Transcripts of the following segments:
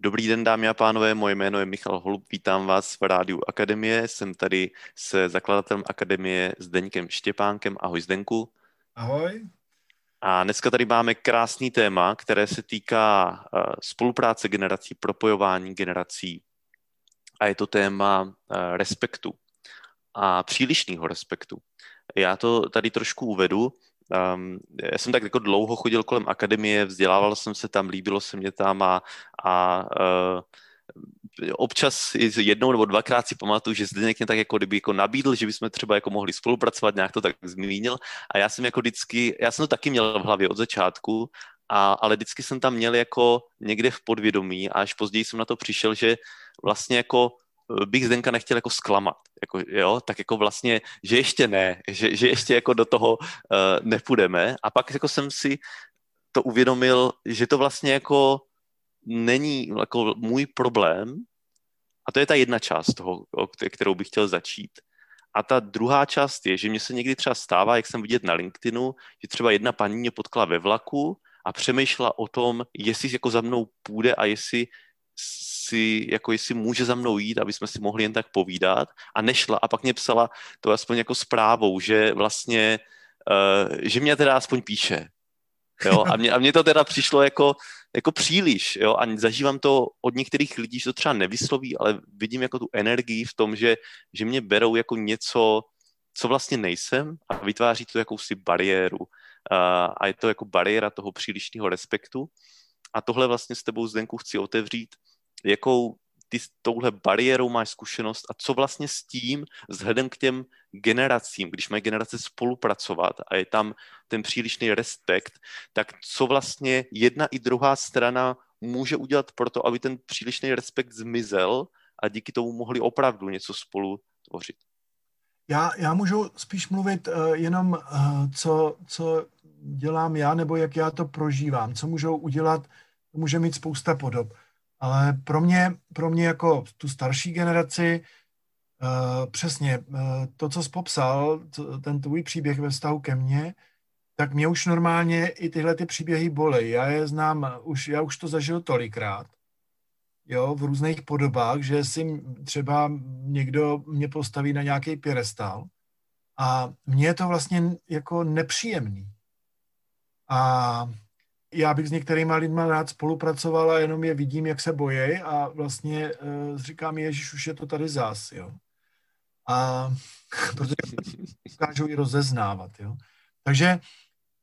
Dobrý den, dámy a pánové, moje jméno je Michal Holub, vítám vás v Rádiu Akademie, jsem tady s zakladatelem Akademie Zdeňkem Štěpánkem. Ahoj Zdenku. Ahoj. A dneska tady máme krásný téma, které se týká spolupráce generací, propojování generací a je to téma respektu a přílišného respektu. Já to tady trošku uvedu. Já jsem tak jako dlouho chodil kolem akademie, vzdělával jsem se tam, líbilo se mě tam občas jednou nebo dvakrát si pamatuju, že Zdeněk mě tak jako kdyby jako nabídl, že bychom třeba jako mohli spolupracovat, nějak to tak zmínil a já jsem jako vždycky, já jsem to taky měl v hlavě od začátku, ale vždycky jsem tam měl jako někde v podvědomí a až později jsem na to přišel, že vlastně jako bych Zdenka nechtěl jako zklamat, jako, jo, tak jako vlastně, že ještě ne, že ještě jako do toho nepůjdeme a pak jako jsem si to uvědomil, že to vlastně jako není jako můj problém a to je ta jedna část toho, kterou bych chtěl začít. A ta druhá část je, že mě se někdy třeba stává, jak jsem vidět na LinkedInu, že třeba jedna paní mě potkala ve vlaku a přemýšlela o tom, jestli jako za mnou půjde a jestli může za mnou jít, aby jsme si mohli jen tak povídat a nešla a pak mě psala to aspoň jako zprávou, že vlastně, že mě teda aspoň píše. Jo? A mě to teda přišlo jako příliš, jo? A zažívám to od některých lidí, že to třeba nevysloví, ale vidím jako tu energii v tom, že mě berou jako něco, co vlastně nejsem a vytváří to jakousi bariéru. A je to jako bariéra toho přílišného respektu. A tohle vlastně s tebou, Zdenku, chci otevřít, jakou ty s touhle bariérou máš zkušenost a co vlastně s tím, vzhledem k těm generacím, když mají generace spolupracovat a je tam ten přílišný respekt, tak co vlastně jedna i druhá strana může udělat pro to, aby ten přílišný respekt zmizel a díky tomu mohli opravdu něco spolu tvořit. Já můžu spíš mluvit jenom, co dělám já, nebo jak já to prožívám, co můžou udělat, může mít spousta podob. Ale pro mě jako tu starší generaci, přesně to, co jsi popsal, ten tvůj příběh ve vztahu ke mně, tak mě už normálně i tyhle ty příběhy bolej. Já je znám, já už to zažil tolikrát, jo, v různých podobách, že si třeba někdo mě postaví na nějaký pěrestál a mně je to vlastně jako nepříjemný. A já bych s některýma lidma rád spolupracovala, jenom je vidím, jak se bojí a vlastně říkám, ježiš, už je to tady zás, jo. A protože dokážou ji rozeznávat, jo. Takže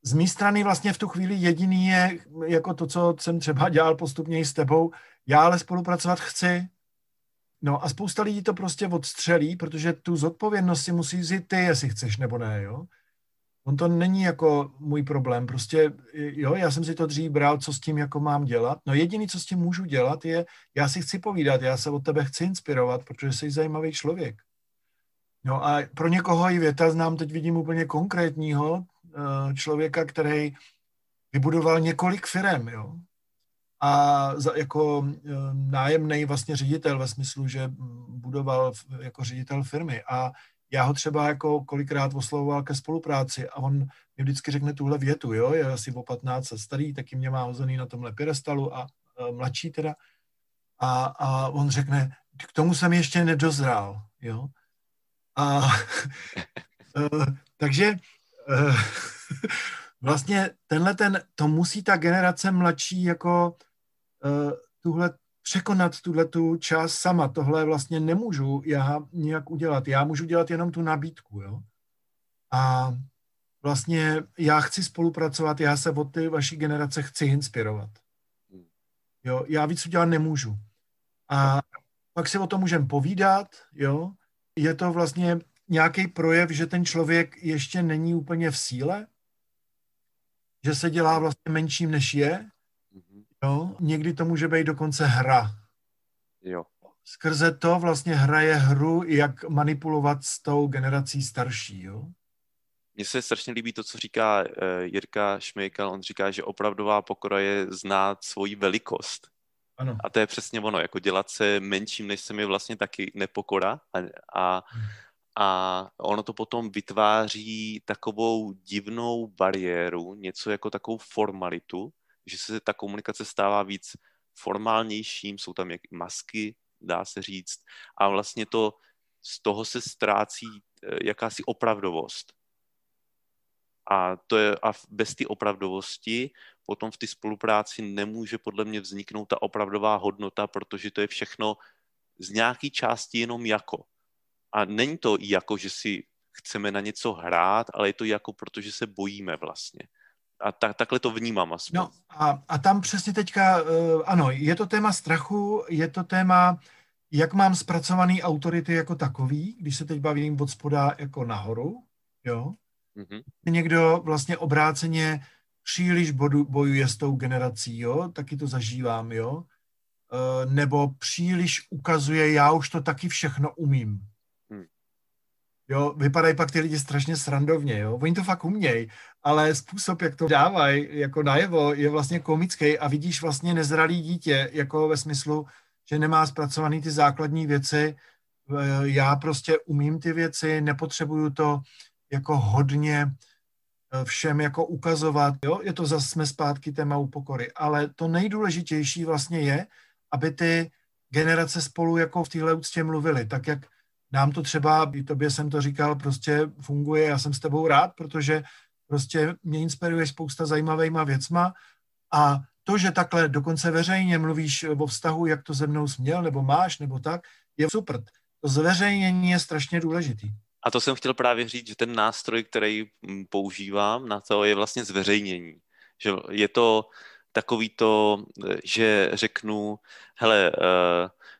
z mé strany vlastně v tu chvíli jediný je, jako to, co jsem třeba dělal postupně i s tebou, já ale spolupracovat chci. No a spousta lidí to prostě odstřelí, protože tu zodpovědnost si musí vzít ty, jestli chceš nebo ne, jo. On to není jako můj problém, prostě, jo, já jsem si to dřív bral, co s tím jako mám dělat. No jediný, co s tím můžu dělat, je, já si chci povídat, já se od tebe chci inspirovat, protože jsi zajímavý člověk. No a pro někoho i věta znám, teď vidím úplně konkrétního člověka, který vybudoval několik firem, jo. A jako nájemnej vlastně ředitel ve smyslu, že budoval jako ředitel firmy a já ho třeba jako kolikrát oslovoval ke spolupráci a on mi vždycky řekne tuhle větu, jo, je asi o 15 starý, taky mě má hozený na tomhle pěrestalu a mladší teda. A on řekne, k tomu jsem ještě nedozrál, jo. A takže vlastně to musí ta generace mladší jako tuhle překonat tuhletu část sama. Tohle vlastně nemůžu já nějak udělat. Já můžu dělat jenom tu nabídku, jo. A vlastně já chci spolupracovat, já se od ty vaší generace chci inspirovat. Jo, já víc udělat nemůžu. A pak si o tom můžeme povídat, jo. Je to vlastně nějaký projev, že ten člověk ještě není úplně v síle, že se dělá vlastně menším, než je, jo, někdy to může být dokonce hra. Jo. Skrze to vlastně hraje hru, jak manipulovat s tou generací starší, jo. Mně se strašně líbí to, co říká Jirka Šmejkal, on říká, že opravdová pokora je znát svoji velikost. Ano. A to je přesně ono, jako dělat se menším, než se mi vlastně taky nepokora a ono to potom vytváří takovou divnou bariéru, něco jako takovou formalitu, že se ta komunikace stává víc formálnějším, jsou tam jak masky, dá se říct, a vlastně to z toho se ztrácí jakási opravdovost. A to je, a bez té opravdovosti potom v té spolupráci nemůže podle mě vzniknout ta opravdová hodnota, protože to je všechno z nějaké části jenom jako. A není to jako, že si chceme na něco hrát, ale je to jako, protože se bojíme vlastně. A takhle to vnímám aspoň. No a tam přesně teďka, ano, je to téma strachu, je to téma, jak mám zpracovaný autority jako takový, když se teď bavím od spoda jako nahoru, jo. Mm-hmm. Někdo vlastně obráceně příliš bojuje s tou generací, jo, taky to zažívám, jo, nebo příliš ukazuje, já už to taky všechno umím. Jo, vypadají pak ty lidi strašně srandovně, jo, oni to fakt umějí, ale způsob, jak to dávají jako najevo, je vlastně komický a vidíš vlastně nezralý dítě, jako ve smyslu, že nemá zpracovaný ty základní věci, já prostě umím ty věci, nepotřebuju to jako hodně všem jako ukazovat, jo, je to zase jsme zpátky téma pokory, ale to nejdůležitější vlastně je, aby ty generace spolu jako v téhle úctě mluvily, tak jak nám to třeba, i tobě jsem to říkal, prostě funguje, já jsem s tebou rád, protože prostě mě inspiruje spousta zajímavýma věcma a to, že takhle dokonce veřejně mluvíš o vztahu, jak to se mnou směl, nebo máš, nebo tak, je super. To zveřejnění je strašně důležitý. A to jsem chtěl právě říct, že ten nástroj, který používám na to, je vlastně zveřejnění. Že je to takový to, že řeknu, hele,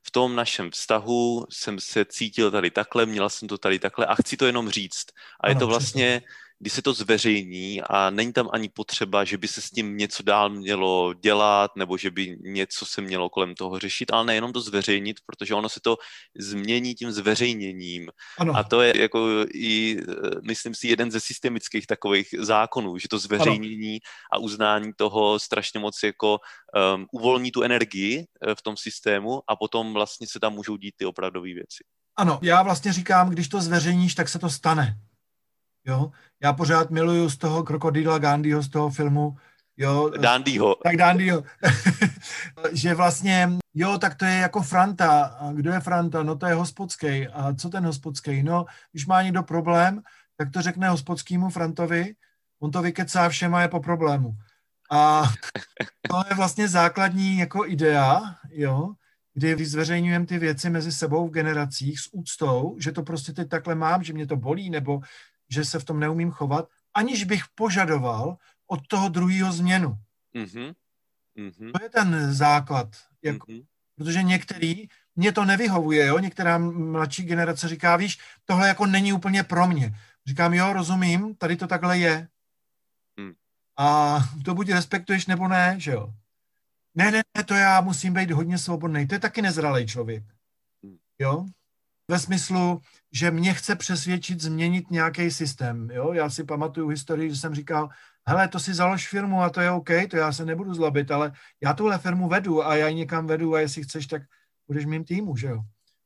v tom našem vztahu jsem se cítil tady takhle, měla jsem to tady takhle a chci to jenom říct. A ano, je to vlastně, když se to zveřejní a není tam ani potřeba, že by se s tím něco dál mělo dělat nebo že by něco se mělo kolem toho řešit, ale nejenom to zveřejnit, protože ono se to změní tím zveřejněním. Ano. A to je jako i, myslím si, jeden ze systemických takových zákonů, že to zveřejnění ano. a uznání toho strašně moc jako uvolní tu energii v tom systému a potom vlastně se tam můžou dít ty opravdové věci. Ano, já vlastně říkám, když to zveřejníš, tak se to stane. Jo, já pořád miluju z toho Krokodýla Gandyho, z toho filmu, jo. Dandyho. Tak Dandyho. Že vlastně, jo, tak to je jako Franta. A kdo je Franta? No to je hospodský. A co ten hospodský? No, když má někdo problém, tak to řekne hospodskýmu Frantovi, on to vykecá všem a je po problému. A to je vlastně základní jako idea, jo, kdy zveřejňujeme ty věci mezi sebou v generacích s úctou, že to prostě teď takhle mám, že mě to bolí, nebo že se v tom neumím chovat, aniž bych požadoval od toho druhého změnu. Mm-hmm. Mm-hmm. To je ten základ. Jako, mm-hmm. Protože některý, mě to nevyhovuje, jo? Některá mladší generace říká, víš, tohle jako není úplně pro mě. Říkám, jo, rozumím, tady to takhle je. Mm. A to buď respektuješ, nebo ne, že jo. Ne, to já musím být hodně svobodný. To je taky nezralej člověk. Jo? Ve smyslu, že mě chce přesvědčit změnit nějaký systém. Jo? Já si pamatuju historii, že jsem říkal, hele, to si založ firmu a to je OK, to já se nebudu zlobit, ale já tuhle firmu vedu a já ji někam vedu a jestli chceš, tak budeš mým týmu, že jo?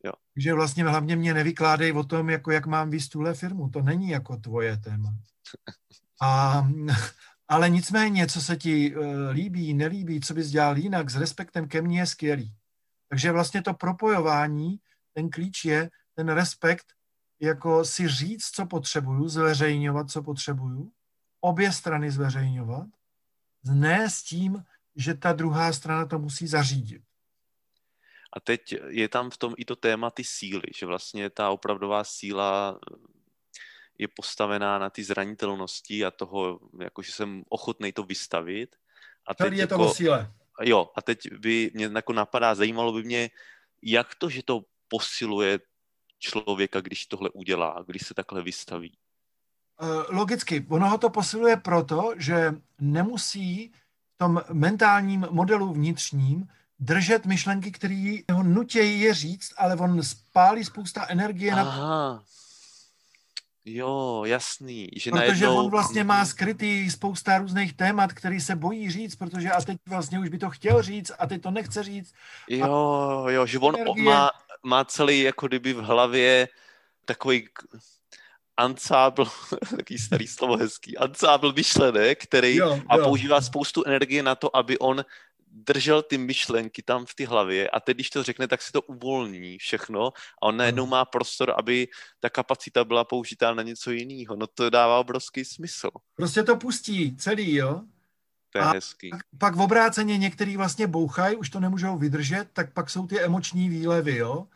Jo. Takže vlastně hlavně mě nevykládej o tom, jako jak mám víc tuhle firmu, to není jako tvoje téma. Ale nicméně, co se ti líbí, nelíbí, co bys dělal jinak, s respektem ke mně je skvělý. Takže vlastně to propojování, ten klíč je ten respekt, jako si říct, co potřebuju, zveřejňovat, co potřebuju, obě strany zveřejňovat, ne s tím, že ta druhá strana to musí zařídit. A teď je tam v tom i to téma ty síly, že vlastně ta opravdová síla je postavená na ty zranitelnosti a toho, jako že jsem ochotnej to vystavit. A teď tady je jako, to o síle. Jo, a teď by mě jako napadá, zajímalo by mě, jak to, že to posiluje člověka, když tohle udělá, když se takhle vystaví? Logicky. Ono ho to posiluje proto, že nemusí v tom mentálním modelu vnitřním držet myšlenky, které ho nutějí je říct, ale on spálí spousta energie. Aha. Jo, jasný. Že protože najednou on vlastně má skrytý spousta různých témat, který se bojí říct, protože a teď vlastně už by to chtěl říct a teď to nechce říct. Jo, že on energie má celý jako kdyby v hlavě takový ansábl, takový starý slovo hezký, ansábl myšlenek, který používá spoustu energie na to, aby on držel ty myšlenky tam v ty hlavě a teď, když to řekne, tak si to uvolní všechno a on najednou má prostor, aby ta kapacita byla použitá na něco jiného. No to dává obrovský smysl. Prostě to pustí celý, jo? To je hezký. Pak v obráceně některý vlastně bouchají, už to nemůžou vydržet, tak pak jsou ty emoční výlevy, jo?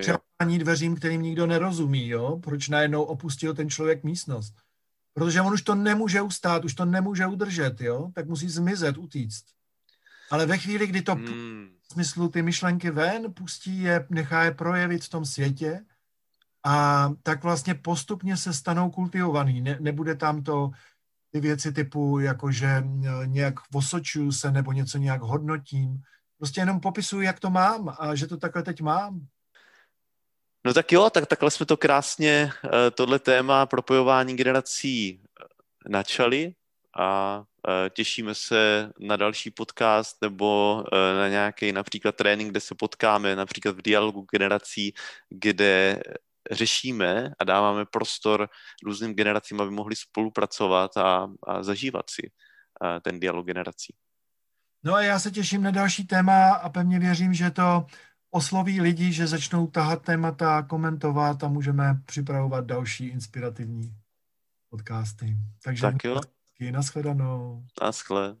Přepání dveřím, kterým nikdo nerozumí, jo? Proč najednou opustil ten člověk místnost? Protože on už to nemůže ustát, už to nemůže udržet, jo? Tak musí zmizet, utíct. Ale ve chvíli, kdy to smyslu ty myšlenky ven, pustí je, nechá je projevit v tom světě a tak vlastně postupně se stanou kultivovaný. Nebude tam to ty věci typu, jakože nějak osočuju se nebo něco nějak hodnotím. Prostě jenom popisuju, jak to mám a že to takhle teď mám. No tak jo, takhle jsme to krásně, tohle téma propojování generací načali a těšíme se na další podcast nebo na nějaký například trénink, kde se potkáme, například v dialogu generací, kde řešíme a dáváme prostor různým generacím, aby mohli spolupracovat a zažívat si ten dialog generací. No a já se těším na další téma a pevně věřím, že to osloví lidi, že začnou tahat témata, komentovat a můžeme připravovat další inspirativní podcasty. Takže tak jo. Nashledanou. Naschle.